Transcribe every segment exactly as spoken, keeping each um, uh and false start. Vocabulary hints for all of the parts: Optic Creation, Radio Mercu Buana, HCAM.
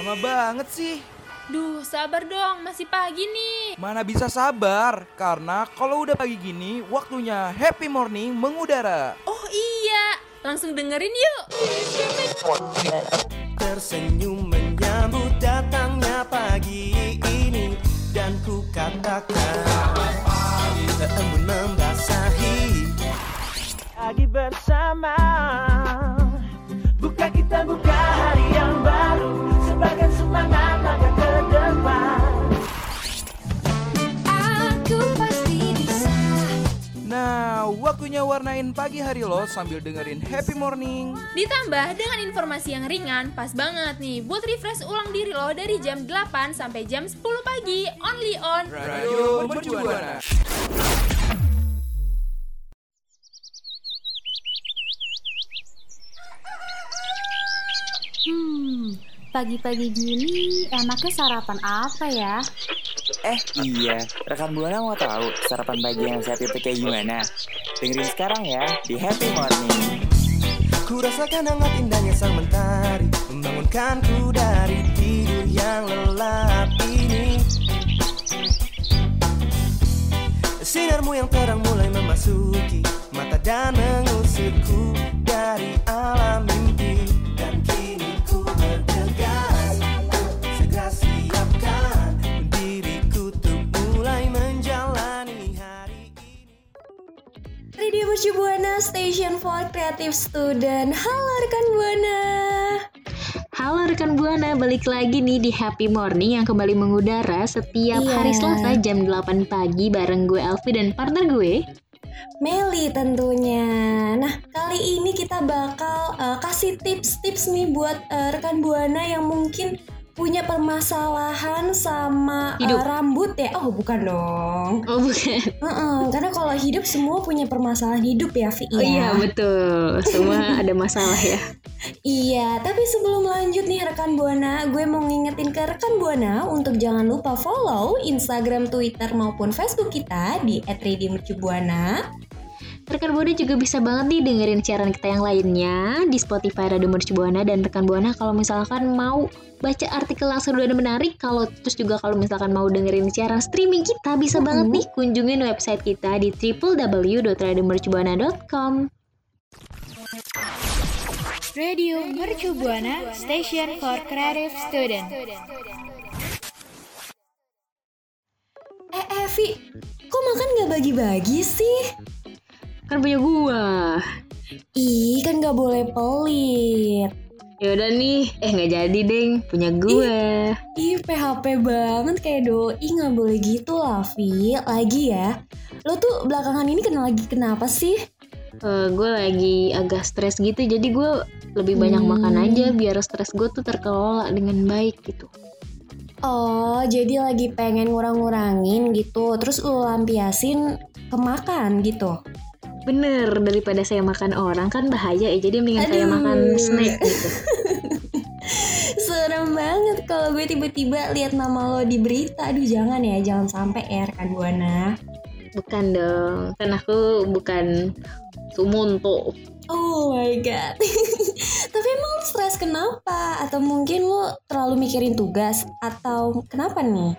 Lama banget sih. Duh, sabar dong, masih pagi nih. Mana bisa sabar, karena kalau udah pagi gini, waktunya Happy Morning mengudara. Oh iya, langsung dengerin yuk. Tersenyum menyambut datangnya pagi ini, dan ku katakan embun membasahi pagi bersama. Buka kita buka hari yang baru, sebagai semangat langkah ke depan. Aku pasti bisa. Nah, waktunya warnain pagi hari lo sambil dengerin Happy Morning. Ditambah dengan informasi yang ringan, pas banget nih buat refresh ulang diri lo dari jam delapan sampai jam sepuluh pagi. Only on Radio Mercu Buana. Hmm, pagi-pagi gini enaknya sarapan apa ya? Eh iya, rekan Buana mau tahu sarapan pagi yang saya pilih kayak gimana? Dengerin sekarang ya di Happy Morning. Ku rasakan hangat indahnya sang mentari, membangunkanku dari tidur yang lelap ini. Sinarmu yang terang mulai memasuki mata dan mengusirku dari alam mimpi. Dan Radio Mercu Buana, Station for Creative Student. Halo rekan Buana. Halo rekan Buana, balik lagi nih di Happy Morning yang kembali mengudara setiap yeah. hari Selasa jam delapan pagi bareng gue Alfi dan partner gue Meli tentunya. Nah, kali ini kita bakal uh, kasih tips-tips nih buat uh, rekan Buana yang mungkin punya permasalahan sama uh, rambut ya. Oh bukan dong. Oh bukan. Uh-uh, karena kalau hidup semua punya permasalahan hidup ya, Fi. Oh iya betul. Semua ada masalah ya. Iya, tapi sebelum lanjut nih rekan Buana, gue mau ngingetin ke rekan Buana untuk jangan lupa follow Instagram, Twitter maupun Facebook kita di et radio mercu buana. Rekan Buana juga bisa banget nih dengerin siaran kita yang lainnya di Spotify Radio Mercu Buana. Dan rekan Buana kalau misalkan mau baca artikel yang seru dan menarik, kalau terus juga kalau misalkan mau dengerin siaran streaming kita, bisa mm-hmm. banget nih kunjungin website kita di double-u double-u double-u dot radio mercu buana dot com. Radio Mercu Buana, Station for Creative Student. Eh, eh, Vi, kok makan gak bagi-bagi sih? Kan punya gua. Ih, kan gak boleh pelit. Yaudah nih, eh gak jadi deng, punya gua. Ih, ih P H P banget kayak doi, gak boleh gitu lah Vi. Lagi ya, lo tuh belakangan ini kena lagi kenapa sih? Uh, gue lagi agak stres gitu, jadi gue lebih banyak hmm. makan aja biar stres gue tuh terkelola dengan baik gitu. Oh, jadi lagi pengen ngurang-ngurangin gitu, terus lo lampiasin ke makan gitu? Bener, daripada saya makan orang kan bahaya ya, jadi mendingan Aduh. saya makan snack gitu. Serem banget kalau gue tiba-tiba lihat nama lo di berita. Aduh jangan ya, jangan sampai ya rekan Buana. Bukan dong, kan aku bukan Sumunto. Oh my god. Tapi emang lo stres kenapa? Atau mungkin lo terlalu mikirin tugas? Atau kenapa nih?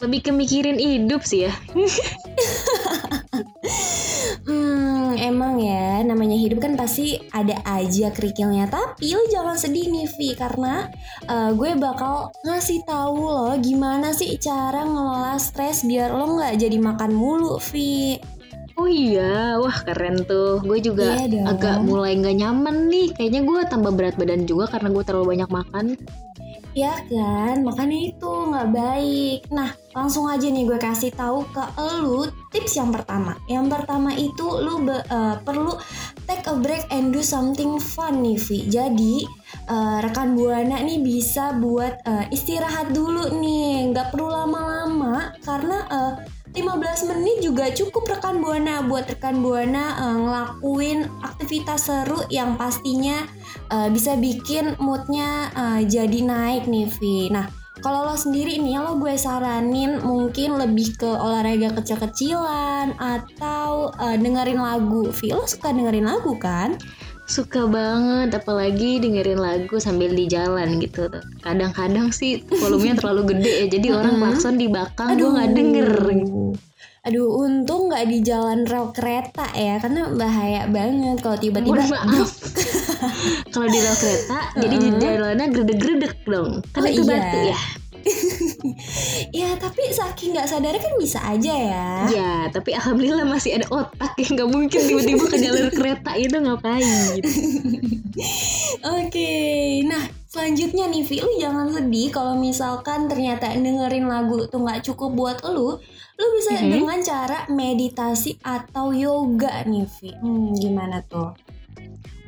Lebih ke mikirin hidup sih ya. Hmm, emang ya, namanya hidup kan pasti ada aja kerikilnya. Tapi lo jangan sedih nih Vi, karena uh, gue bakal ngasih tahu lo gimana sih cara ngelola stres biar lo gak jadi makan mulu Vi. Oh iya, wah keren tuh. Gue juga iya agak mulai gak nyaman nih. Kayaknya gue tambah berat badan juga karena gue terlalu banyak makan. Ya kan, makanya itu gak baik. Nah, langsung aja nih gue kasih tahu ke elu tips yang pertama. Yang pertama itu lu be, uh, perlu take a break and do something fun nih Vi. Jadi uh, rekan Buana nih bisa buat uh, istirahat dulu nih. Gak perlu lama-lama karena uh, lima belas menit juga cukup rekan Buana. Buat rekan Buana uh, ngelakuin aktivitas seru yang pastinya Uh, bisa bikin moodnya uh, jadi naik nih Vi. Nah kalau lo sendiri nih lo gue saranin mungkin lebih ke olahraga kecil-kecilan atau uh, dengerin lagu Vi. Lo suka dengerin lagu kan? suka banget, apalagi dengerin lagu sambil di jalan gitu. Kadang-kadang sih volumenya terlalu gede ya, jadi orang klakson di belakang gue nggak denger. Aduh, untung nggak di jalan rel kereta ya, karena bahaya banget kalau tiba-tiba. Maaf. Kalau di rel kereta, jadi di jalannya gredeg-gredeg dong, karena oh, itu iya. batu ya. Ya tapi saking gak sadarnya kan bisa aja ya. Ya tapi alhamdulillah masih ada otak yang gak mungkin tiba-tiba ke jalur kereta itu ngapain. Oke, nah selanjutnya nih Vi, lu jangan sedih kalau misalkan ternyata dengerin lagu tuh gak cukup buat lu. Lu bisa mm-hmm. dengan cara meditasi atau yoga nih Vi. Hmm, gimana tuh?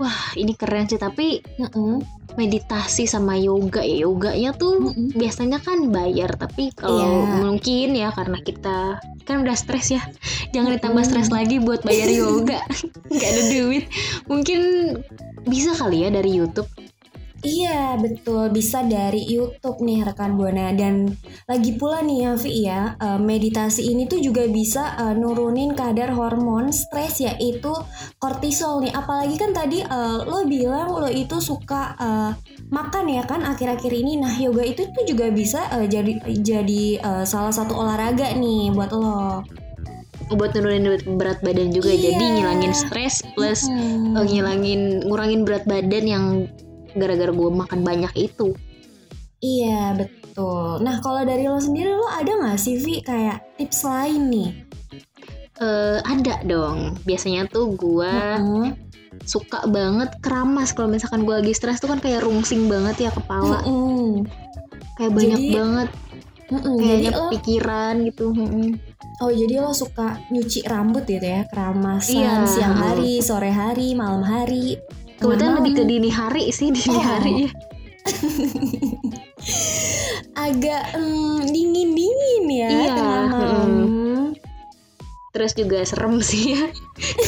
Wah ini keren sih, tapi uh-uh. meditasi sama yoga ya, yoganya tuh mm-hmm. biasanya kan bayar, tapi kalau yeah. mungkin ya karena kita kan udah stres ya, jangan ditambah mm. stres lagi buat bayar yoga, nggak ada duit, mungkin bisa kali ya dari YouTube. Iya betul, bisa dari YouTube nih rekan Buana. Dan lagi pula nih ya Vi ya, meditasi ini tuh juga bisa uh, nurunin kadar hormon stres yaitu kortisol nih. Apalagi kan tadi uh, lo bilang lo itu suka uh, makan ya kan akhir-akhir ini. Nah yoga itu tuh juga bisa uh, jadi jadi uh, salah satu olahraga nih buat lo, buat nurunin berat badan juga. Iya. Jadi ngilangin stres plus hmm. uh, ngilangin ngurangin berat badan yang gara-gara gue makan banyak itu. Iya betul. Nah kalau dari lo sendiri, lo ada gak sih Vi kayak tips lain nih? Uh, ada dong. Biasanya tuh gue uh-uh. suka banget keramas. Kalau misalkan gue lagi stres tuh kan kayak rungsing banget ya kepala. uh-uh. Kayak banyak jadi, banget uh-uh, kayaknya pikiran gitu. uh-uh. Oh jadi lo suka nyuci rambut gitu ya, keramasan. Iya. Siang hari, sore hari, malam hari. Kebetulan lebih ke dini hari sih, dini oh. hari ya. Agak um, dingin-dingin ya. Iya. Mm. Terus juga serem sih ya,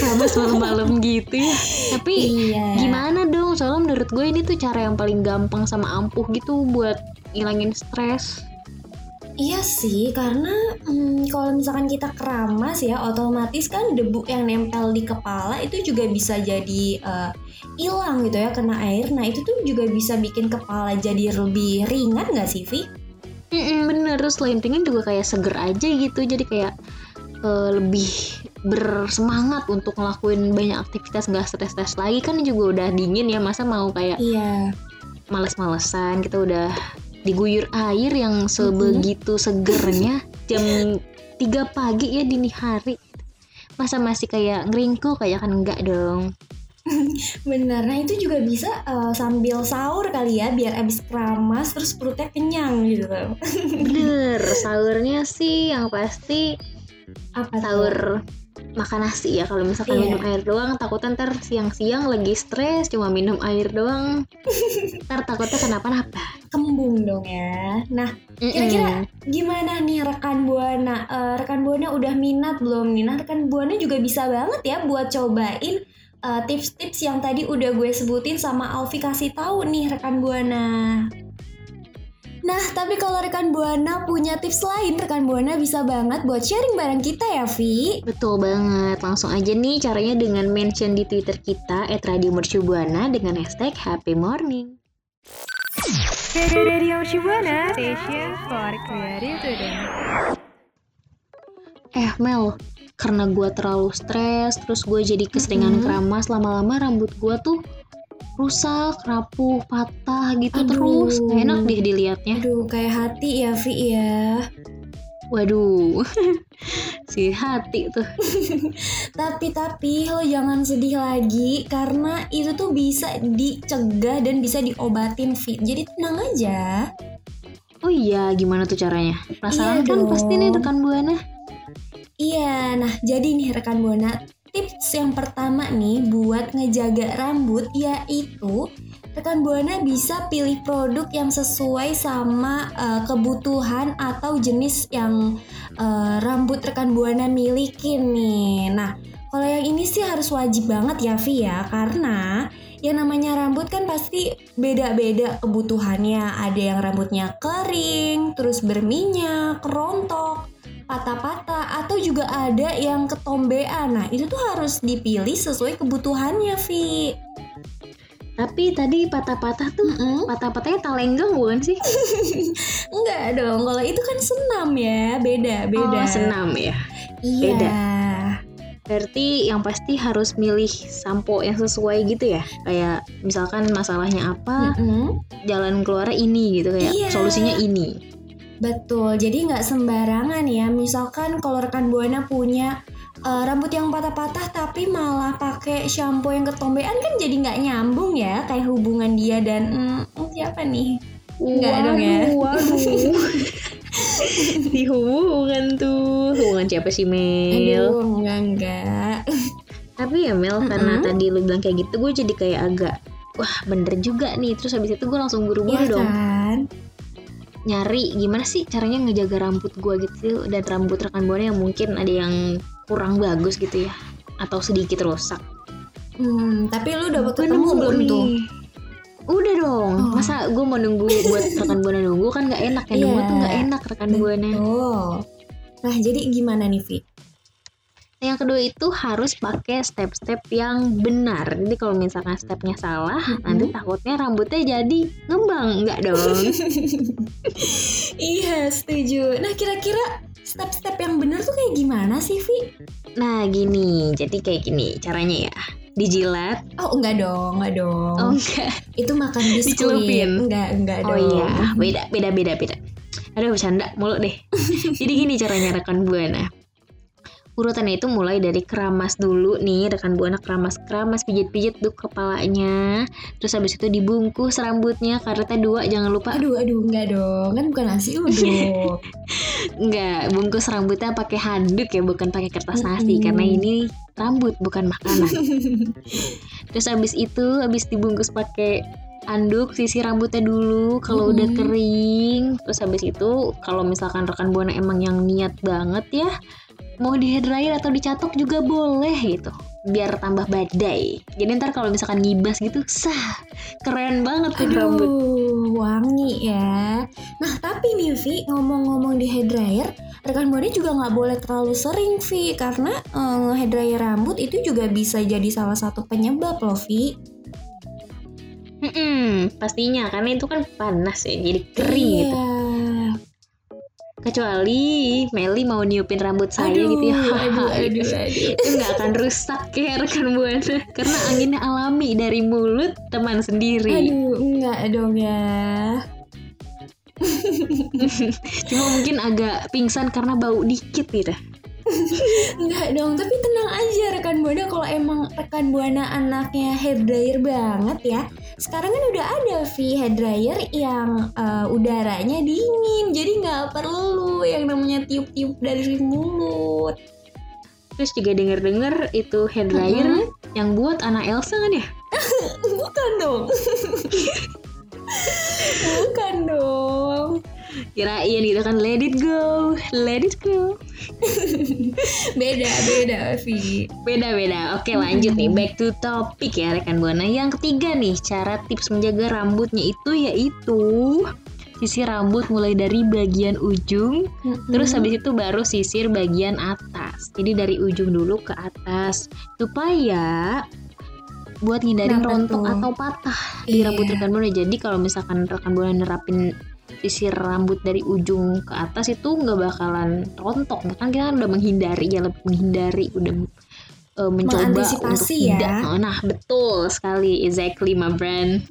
keramas malam-malam gitu ya. Tapi iya. gimana dong, soalnya menurut gue ini tuh cara yang paling gampang sama ampuh gitu buat ngilangin stres. Iya sih, karena hmm, kalau misalkan kita keramas ya, otomatis kan debu yang nempel di kepala itu juga bisa jadi hilang uh, gitu ya, kena air. Nah itu tuh juga bisa bikin kepala jadi lebih ringan gak sih, Vi? Mm-mm, bener, selain ringan juga kayak seger aja gitu, jadi kayak uh, lebih bersemangat untuk ngelakuin banyak aktivitas, gak stres-stres lagi, kan juga udah dingin ya, masa mau kayak yeah. males-malesan gitu udah... diguyur air yang sebegitu mm-hmm. segernya jam tiga pagi ya dini hari, masa masih kayak ngeringku kayak kan enggak dong. Bener, nah itu juga bisa uh, sambil sahur kali ya, biar abis keramas terus perutnya kenyang gitu. Bener, sahurnya sih yang pasti apa sahur tuh? Makan nasi ya, kalau misalkan yeah. minum air doang takutnya ntar siang-siang lagi stres cuma minum air doang ntar takutnya kenapa-napa, kembung dong ya. Nah Mm-mm. kira-kira gimana nih rekan Buana, uh, rekan Buana udah minat belum nih? Nah rekan Buana juga bisa banget ya buat cobain uh, tips-tips yang tadi udah gue sebutin sama Alfi kasih tahu nih rekan Buana. Nah, tapi kalau rekan Buana punya tips lain, rekan Buana bisa banget buat sharing bareng kita ya, Vi. Betul banget. Langsung aja nih caranya dengan mention di Twitter kita et radio mercu buana dengan hashtag Happy Morning. Radio Mercu Buana, station for creative today. Eh, Mel, karena gue terlalu stres, terus gue jadi keseringan mm-hmm. keramas, lama-lama rambut gue tuh rusak, rapuh, patah gitu. Aduh. Terus gak enak deh dilihatnya. Aduh, kayak hati ya Vi ya. Waduh. Si hati tuh. Tapi-tapi lo jangan sedih lagi, karena itu tuh bisa dicegah dan bisa diobatin Vi. Jadi tenang aja. Oh iya, gimana tuh caranya? Perasaan iya kan dong. Pasti nih rekan Buana. Iya, nah jadi nih rekan Buana, tips yang pertama nih buat ngejaga rambut yaitu rekan Buana bisa pilih produk yang sesuai sama uh, kebutuhan atau jenis yang uh, rambut rekan Buana miliki nih. Nah, kalau yang ini sih harus wajib banget ya Vi ya, karena yang namanya rambut kan pasti beda-beda kebutuhannya. Ada yang rambutnya kering, terus berminyak, rontok, patah-patah, atau juga ada yang ketombean. Nah itu tuh harus dipilih sesuai kebutuhannya Vi. Tapi tadi patah-patah tuh, mm-hmm. patah-patahnya talenggang bukan sih? Enggak dong, kalau itu kan senam ya, beda, beda. Oh, senam ya? Iya. Beda. Berarti yang pasti harus milih sampo yang sesuai gitu ya? Kayak misalkan masalahnya apa, mm-hmm. jalan keluarnya ini gitu, kayak iya. solusinya ini. Betul, jadi nggak sembarangan ya. Misalkan kalau rekan Buana punya... Uh, rambut yang patah-patah tapi malah pakai shampoo yang ketombean kan jadi nggak nyambung ya, kayak hubungan dia dan hmm, siapa nih? Nggak dong ya? Waduh, di hubungan tuh hubungan siapa sih Mel? Aduh, enggak enggak. Tapi ya Mel, karena mm-hmm. tadi lu bilang kayak gitu, gue jadi kayak agak wah bener juga nih. Terus habis itu gue langsung buru-buru ya, dong. Kan? Nyari gimana sih caranya ngejaga rambut gue gitu dan rambut rekan Buana yang mungkin ada yang kurang bagus gitu ya, atau sedikit rusak. Hmm, tapi lu udah ketemu belum tuh? Udah dong. Oh. Masa gue mau nunggu buat rekan Buana nunggu kan nggak enak ya, yeah. nunggu tuh nggak enak rekan Buana. Oh. Nah jadi gimana nih Vi? Nah, yang kedua itu harus pakai step-step yang benar. Jadi kalau misalkan stepnya salah, mm-hmm. nanti takutnya rambutnya jadi ngembang, nggak dong? Iya setuju. Nah kira-kira step-step yang benar tuh kayak gimana sih, Vi? Nah, gini. Jadi kayak gini caranya ya. Dijilat. Oh, enggak dong, enggak dong. Oh, enggak. Itu makan biskuit. Dicelupin. Enggak, enggak oh, dong. Oh iya, beda, beda, beda, beda. Aduh, bercanda mulu deh. Jadi gini caranya rekan Buana. Urutannya itu mulai dari keramas dulu nih, rekan Buana keramas-keramas, pijit-pijit duk kepalanya. Terus habis itu dibungkus rambutnya, karetnya dua, jangan lupa. Aduh, aduh, enggak dong. Kan bukan nasi uduk. Enggak, bungkus rambutnya pakai handuk ya, bukan pakai kertas nasi, mm-hmm. karena ini rambut bukan makanan. Terus habis itu, habis dibungkus pakai handuk, sisir rambutnya dulu kalau mm-hmm. udah kering. Terus habis itu, kalau misalkan rekan Buana emang yang niat banget ya, mau di hair dryer atau dicatok juga boleh gitu, biar tambah badai. Jadi ntar kalau misalkan ngibas gitu, sah, keren banget tuh rambut. Aduh, wangi ya. Nah tapi nih Vi, ngomong-ngomong di hair dryer, rekan Buana juga nggak boleh terlalu sering Vi, karena um, hair dryer rambut itu juga bisa jadi salah satu penyebab loh Vi. Hmm, pastinya karena itu kan panas ya, jadi kering iya. gitu. Kecuali Meli mau niupin rambut saya aduh, gitu ya, aduh, aduh, aduh. Itu nggak akan rusak ya rekan Buana, karena anginnya alami dari mulut teman sendiri. Aduh, enggak dong ya. Cuma mungkin agak pingsan karena bau dikit gitu. Enggak dong, tapi tenang aja rekan Buana, kalau emang rekan Buana anaknya hair dryer banget ya. Sekarang kan udah ada V hair dryer yang uh, udaranya dingin, jadi nggak perlu yang namanya tiup-tiup dari mulut. Terus juga denger-denger itu hair dryer mm-hmm. yang buat anak Elsa kan ya? Bukan dong. Bukan dong. Kirain gitu kan, let it go, let it go. Beda, beda Vi. Beda, beda. Oke lanjut nih, back to topic ya rekan Buana. Yang ketiga nih, cara tips menjaga rambutnya itu yaitu sisir rambut mulai dari bagian ujung, mm-hmm. terus habis itu baru sisir bagian atas. Jadi dari ujung dulu ke atas, supaya buat ngindarin rontok tuh atau patah yeah. di rambut rekan Buana. Jadi kalau misalkan rekan Buana nerapin sisir rambut dari ujung ke atas itu nggak bakalan rontok, kan kita udah menghindari ya, lebih menghindari udah uh, mencoba untuk ya. Tidak. Nah betul sekali, exactly my friend.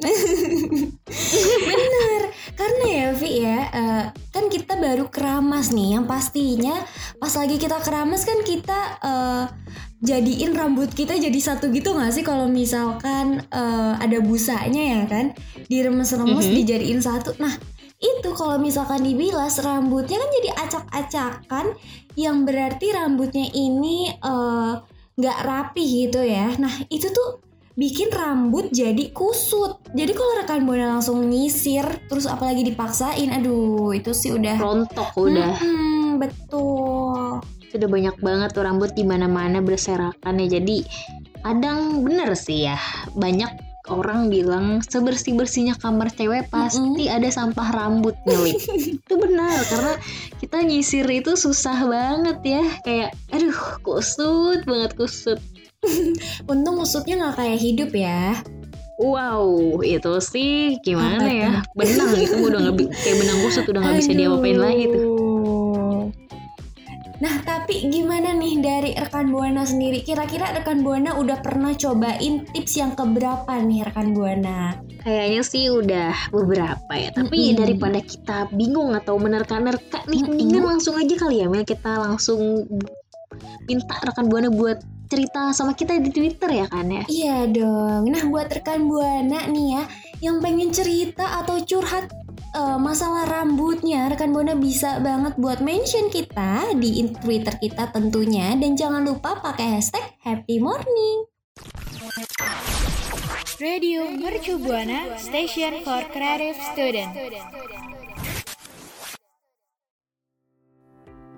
Bener, karena ya Vi ya uh, kan kita baru keramas nih, yang pastinya pas lagi kita keramas kan kita uh, jadiin rambut kita jadi satu gitu gak sih? Kalau misalkan uh, ada busanya ya kan, diremes-remes mm-hmm. dijadiin satu. Nah itu kalau misalkan dibilas rambutnya kan jadi acak-acakan, yang berarti rambutnya ini uh, gak rapi gitu ya. Nah itu tuh bikin rambut jadi kusut. Jadi kalau rekan Buana langsung nyisir terus apalagi dipaksain, aduh itu sih udah rontok udah. Hmm, betul. Sudah banyak banget tuh rambut di mana-mana berserakan ya. Jadi kadang bener sih ya, banyak orang bilang sebersih-bersihnya kamar cewek pasti mm-hmm. ada sampah rambut nyelit. Itu benar, karena kita nyisir itu susah banget ya, kayak aduh kusut banget, kusut. Untung kusutnya gak kayak hidup ya. Wow, itu sih gimana Apa ya? Itu? Benang itu udah nggak kayak benang kusut, udah nggak bisa diapa-apain lagi tuh. Nah, tapi gimana nih dari rekan Buana sendiri? Kira-kira rekan Buana udah pernah cobain tips yang keberapa nih rekan Buana? Kayaknya sih udah beberapa ya. Tapi mm-hmm. daripada kita bingung atau menerka-nerka nih, mm-hmm. mendingan langsung aja kali ya. Kita langsung minta rekan Buana buat cerita sama kita di Twitter ya kan ya? Iya dong. Nah, buat rekan Buana nih ya, yang pengen cerita atau curhat Uh, masalah rambutnya, rekan Buana bisa banget buat mention kita di Twitter kita tentunya, dan jangan lupa pakai hashtag Happy Morning. Radio Mercu Buana, Station for Creative Student.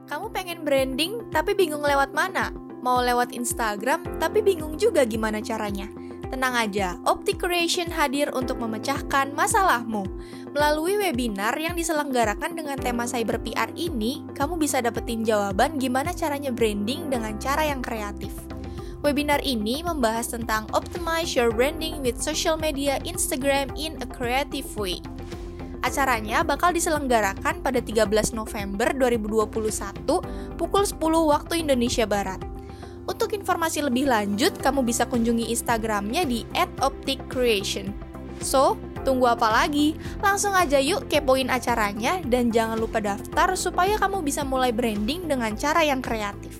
Kamu pengen branding tapi bingung lewat mana? Mau lewat Instagram tapi bingung juga gimana caranya? Tenang aja, Optic Creation hadir untuk memecahkan masalahmu. Melalui webinar yang diselenggarakan dengan tema Cyber P R ini, kamu bisa dapetin jawaban gimana caranya branding dengan cara yang kreatif. Webinar ini membahas tentang Optimize Your Branding with Social Media Instagram in a Creative Way. Acaranya bakal diselenggarakan pada tiga belas November dua ribu dua puluh satu pukul sepuluh waktu Indonesia Barat. Untuk informasi lebih lanjut, kamu bisa kunjungi Instagramnya di et optic creation. So, tunggu apa lagi? Langsung aja yuk kepoin acaranya dan jangan lupa daftar supaya kamu bisa mulai branding dengan cara yang kreatif.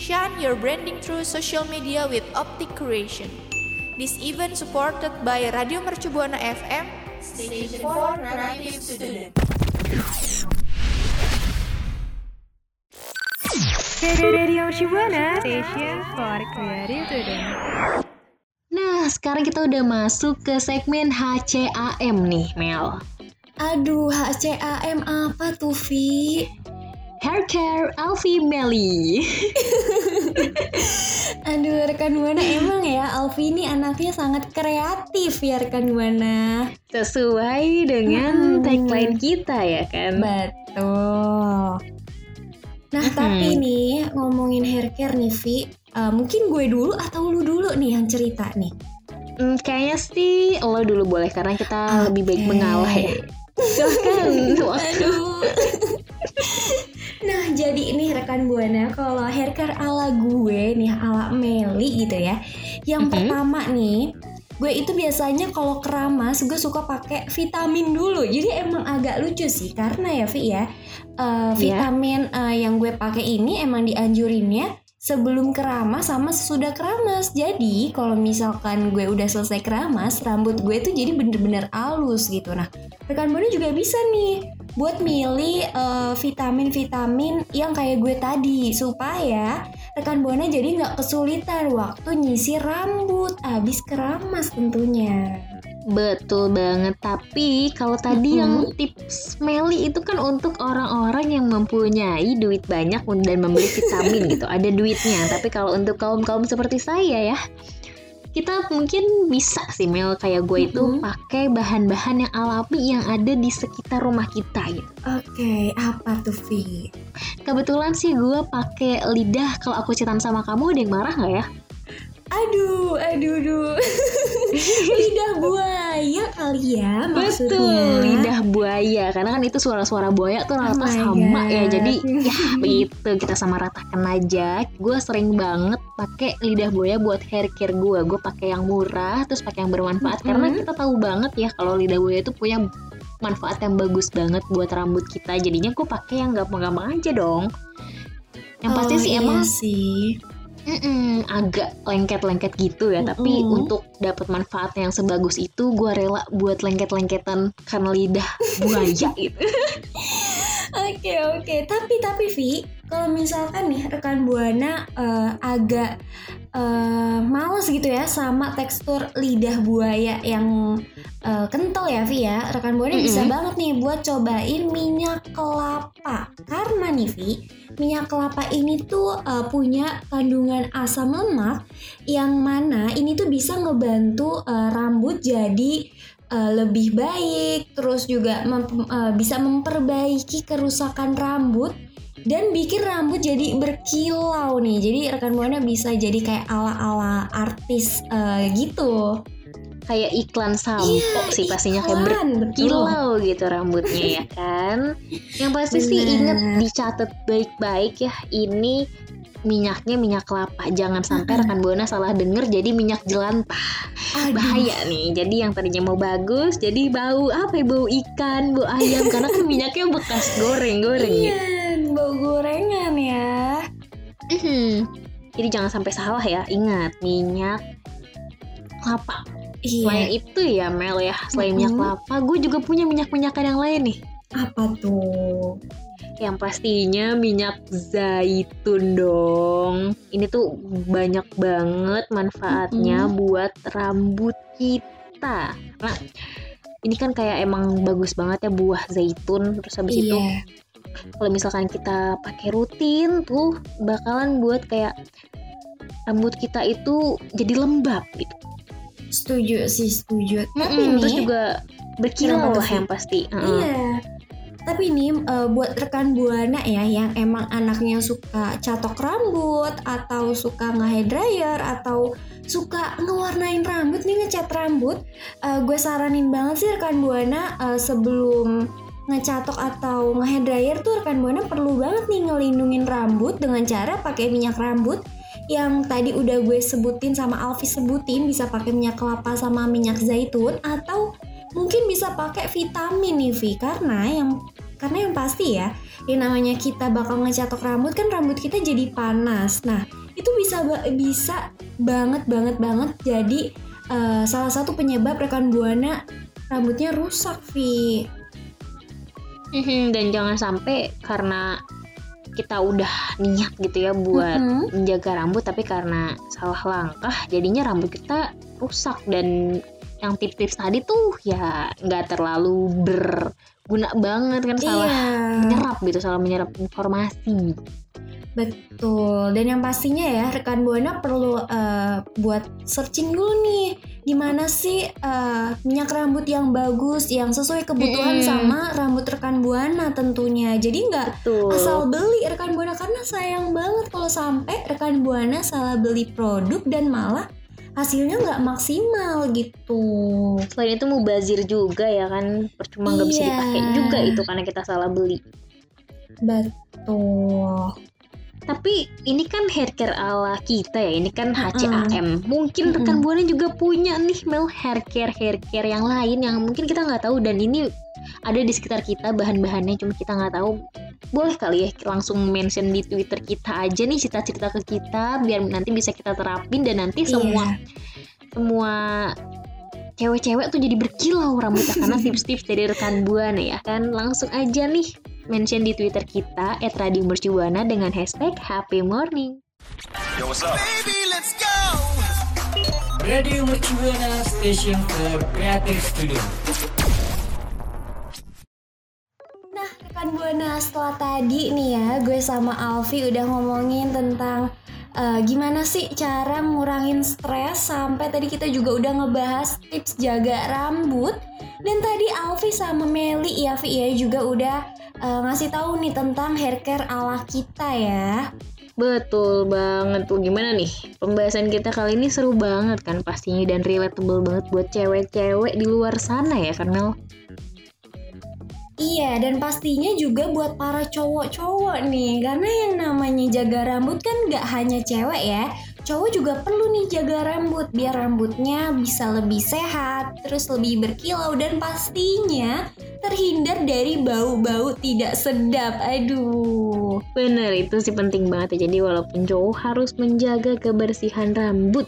Shine your branding through social media with Optic Creation. This event supported by Radio Mercu Buana F M, Station for Creative Student. Radio Mercu Buana, Station for Creative Student. Nah, sekarang kita udah masuk ke segmen H C A M nih, Mel. Aduh, H C A M apa tuh, Vi? Hair Care Alfie Melly. Aduh, rekan Buana, emang ya Alfie ini anaknya sangat kreatif ya rekan Buana. Sesuai dengan hmm. tagline kita ya kan? Betul. Nah hmm. tapi nih ngomongin hair care nih Vi, uh, mungkin gue dulu atau lu dulu nih yang cerita nih? Hmm, kayaknya sih lo dulu boleh karena kita okay. lebih baik mengalah ya. Silahkan. Aduh. Nah jadi ini rekan Buana, kalau hair care ala gue nih, ala Meli gitu ya. Yang mm-hmm. pertama nih, gue itu biasanya kalau keramas gue suka pakai vitamin dulu. Jadi emang agak lucu sih karena ya Vi ya, Uh, vitamin yeah. uh, yang gue pakai ini emang dianjurinnya sebelum keramas sama sesudah keramas. Jadi kalau misalkan gue udah selesai keramas, rambut gue tuh jadi bener-bener halus gitu. Nah, rekan Buana juga bisa nih buat milih uh, vitamin-vitamin yang kayak gue tadi, supaya rekan Buana jadi gak kesulitan waktu nyisir rambut abis keramas tentunya. Betul banget, tapi kalau tadi mm-hmm. yang tips Meli itu kan untuk orang-orang yang mempunyai duit banyak dan membeli vitamin gitu, ada duitnya. Tapi kalau untuk kaum-kaum seperti saya ya, kita mungkin bisa sih Mel, kayak gue itu mm-hmm. pakai bahan-bahan yang alami yang ada di sekitar rumah kita gitu. Oke, okay, apa tuh Vi? Kebetulan sih gue pakai lidah kalau aku cetam sama kamu, ada yang marah gak ya? Aduh, aduh, aduh. Lidah buaya kali ya maksudnya. Betul, lidah buaya. Karena kan itu suara-suara buaya tuh rata oh sama God. ya. Jadi ya begitu, kita sama ratakan aja. Gue sering banget pakai lidah buaya buat hair care gue. Gue pakai yang murah, terus pakai yang bermanfaat. Mm-hmm. Karena kita tahu banget ya kalau lidah buaya itu punya manfaat yang bagus banget buat rambut kita. Jadinya gue pakai yang gampang-gampang aja dong. Yang pasti oh, sih iya emang sih. Mm-mm, agak lengket-lengket gitu ya, mm-hmm. tapi untuk dapat manfaat yang sebagus itu gue rela buat lengket-lengketan karena lidah buaya gitu. Oke oke, tapi tapi Vi, kalau misalkan nih rekan Buana uh, agak uh, males gitu ya sama tekstur lidah buaya yang uh, kental ya Vi ya, rekan Buana mm-hmm. bisa banget nih buat cobain minyak kelapa. Karena nih Vi, minyak kelapa ini tuh uh, punya kandungan asam lemak yang mana ini tuh bisa ngebantu uh, rambut jadi uh, lebih baik, terus juga mem- uh, bisa memperbaiki kerusakan rambut dan bikin rambut jadi berkilau nih. Jadi rekan Buana bisa jadi kayak ala-ala artis uh, gitu. kayak iklan sampo yeah, sih pastinya, iklan, kayak berkilau betul. Gitu rambutnya ya kan. Yang pasti bener. Sih inget, dicatat baik-baik ya, ini minyaknya minyak kelapa, jangan sampai uh-huh. rekan Buana salah denger jadi minyak jelantah. Aduh. Bahaya nih, jadi yang tadinya mau bagus jadi bau apa ya, bau ikan, bau ayam karena kan minyaknya bekas goreng-goreng ya. Iya, bau gorengan ya. Jadi jangan sampai salah ya, ingat minyak kelapa. Iya. Selain itu ya Mel ya, selain mm-hmm. minyak kelapa, gue juga punya minyak-minyakan yang lain nih. Apa tuh? Yang pastinya minyak zaitun dong. Ini tuh banyak banget manfaatnya mm-hmm. buat rambut kita. Nah, ini kan kayak emang bagus banget ya buah zaitun. Terus habis yeah. itu kalau misalkan kita pakai rutin tuh bakalan buat kayak rambut kita itu jadi lembab gitu. Setuju sih, setuju. Tapi mm-hmm. nih, terus juga berkilau lah yang pasti. Iya. Uh-uh. Yeah. Tapi ini uh, buat rekan Buana ya yang emang anaknya suka catok rambut atau suka nge-hair dryer atau suka ngewarnain rambut nih, ngecat rambut. Uh, gue saranin banget sih rekan Buana uh, sebelum ngecatok atau nge-hair dryer tuh rekan Buana perlu banget nih ngelindungin rambut dengan cara pakai minyak rambut. Yang tadi udah gue sebutin sama Alfi sebutin, bisa pakai minyak kelapa sama minyak zaitun, atau mungkin bisa pakai vitamin nih Vi, karena yang karena yang pasti ya yang namanya kita bakal ngecatok rambut kan rambut kita jadi panas. Nah itu bisa bisa banget banget banget jadi uh, salah satu penyebab rekan Buana rambutnya rusak Vi. Dan jangan sampai karena kita udah niat gitu ya buat mm-hmm. menjaga rambut, tapi karena salah langkah jadinya rambut kita rusak. Dan yang tips-tips tadi tuh ya nggak terlalu berguna banget kan, salah iya. menyerap gitu, salah menyerap informasi. Betul, dan yang pastinya ya rekan Buana perlu uh, buat searching dulu nih gimana sih uh, minyak rambut yang bagus, yang sesuai kebutuhan hmm. sama rambut rekan Buana tentunya. Jadi nggak asal beli rekan Buana, karena sayang banget kalau sampai rekan Buana salah beli produk dan malah hasilnya nggak maksimal gitu. Selain itu mubazir juga ya kan, percuma nggak iya. bisa dipakai juga itu karena kita salah beli. Betul. Tapi ini kan haircare ala kita ya, ini kan H C A M. Mm. Mungkin rekan mm. Buana juga punya nih Mel haircare haircare yang lain yang mungkin kita nggak tahu, dan ini ada di sekitar kita bahan-bahannya cuma kita nggak tahu. Boleh kali ya langsung mention di Twitter kita aja nih, cerita-cerita ke kita biar nanti bisa kita terapin, dan nanti semua yeah. semua cewek-cewek tuh jadi berkilau rambutnya karena tips-tips dari rekan Buana ya kan. Langsung aja nih mention di Twitter kita et radio mercu buana dengan hashtag H P Morning. Yo, what's up? Baby, let's go. Radio Mercu Buana, station for creative student. Rekan Buana, setelah tadi nih ya gue sama Alfi udah ngomongin tentang uh, gimana sih cara ngurangin stres, sampai tadi kita juga udah ngebahas tips jaga rambut, dan tadi Alfi sama Meli ya Vi ya juga udah uh, ngasih tahu nih tentang haircare ala kita ya. Betul banget tuh. Gimana nih pembahasan kita kali ini, seru banget kan pastinya dan relatable banget buat cewek-cewek di luar sana ya kan Mel? Iya, dan pastinya juga buat para cowok-cowok nih, karena yang namanya jaga rambut kan gak hanya cewek ya, cowok juga perlu nih jaga rambut biar rambutnya bisa lebih sehat, terus lebih berkilau, dan pastinya terhindar dari bau-bau tidak sedap. Aduh, bener, itu sih penting banget ya. Jadi walaupun cowok harus menjaga kebersihan rambut.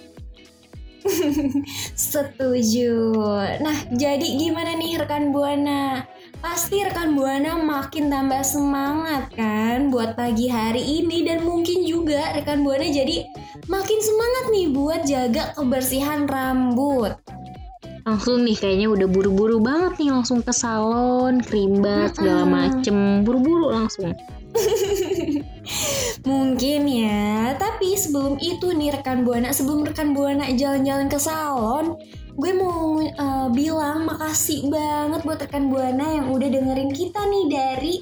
Setuju. Nah, jadi gimana nih rekan Buana? Pasti rekan Buana makin tambah semangat kan buat pagi hari ini, dan mungkin juga rekan Buana jadi makin semangat nih buat jaga kebersihan rambut. Langsung nih kayaknya udah buru-buru banget nih langsung ke salon, krimbat, mm-hmm. segala macem, buru-buru langsung. Mungkin ya, tapi sebelum itu nih rekan Buana, sebelum rekan Buana jalan-jalan ke salon, gue mau uh, bilang makasih banget buat rekan Buana yang udah dengerin kita nih dari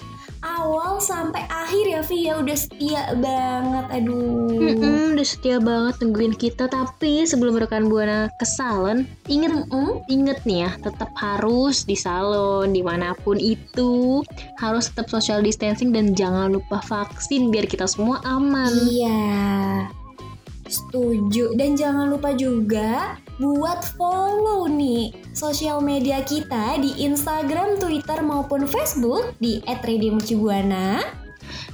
awal sampai akhir ya Vi ya, udah setia banget, aduh. Mm-mm, udah setia banget nungguin kita. Tapi sebelum rekan Buana ke salon, inget, Mm-mm. inget nih ya, tetap harus di salon dimanapun itu harus tetap social distancing dan jangan lupa vaksin biar kita semua aman. Iya, setuju. Dan jangan lupa juga buat follow nih sosial media kita di Instagram, Twitter maupun Facebook di et radio mercu buana.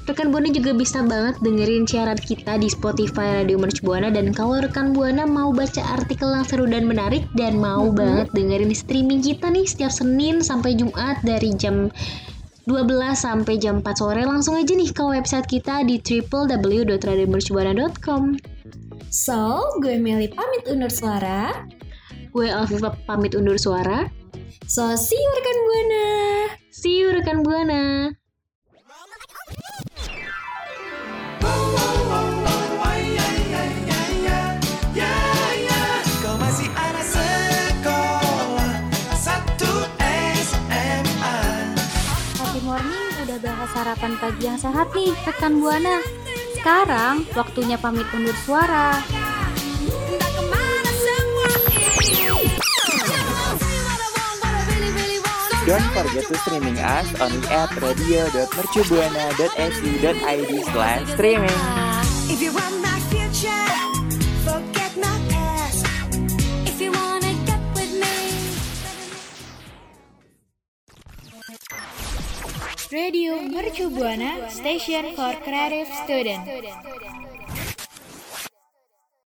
Rekan Buana juga bisa banget dengerin siaran kita di Spotify Radio Mercu Buana. Dan kalau rekan Buana mau baca artikel yang seru dan menarik dan mau mm-hmm. banget dengerin streaming kita nih setiap Senin sampai Jumat dari jam dua belas sampai jam empat sore, langsung aja nih ke website kita di double-u double-u double-u titik radio mercu buana titik com. So, gue Meli pamit undur suara. Gue Alviva pamit undur suara. So, see you rekan Buana. See you rekan Buana. Kau masih anak sekolah satu S M A. Happy morning, udah bahas sarapan pagi yang sehat nih rekan Buana. Sekarang waktunya pamit undur suara. Don't forget to streaming us only at radio dot mercu buana dot s u dot i d slash streaming. If you want my future, forget my past. If you wanna get with me. Radio Mercu Buana, station for creative students.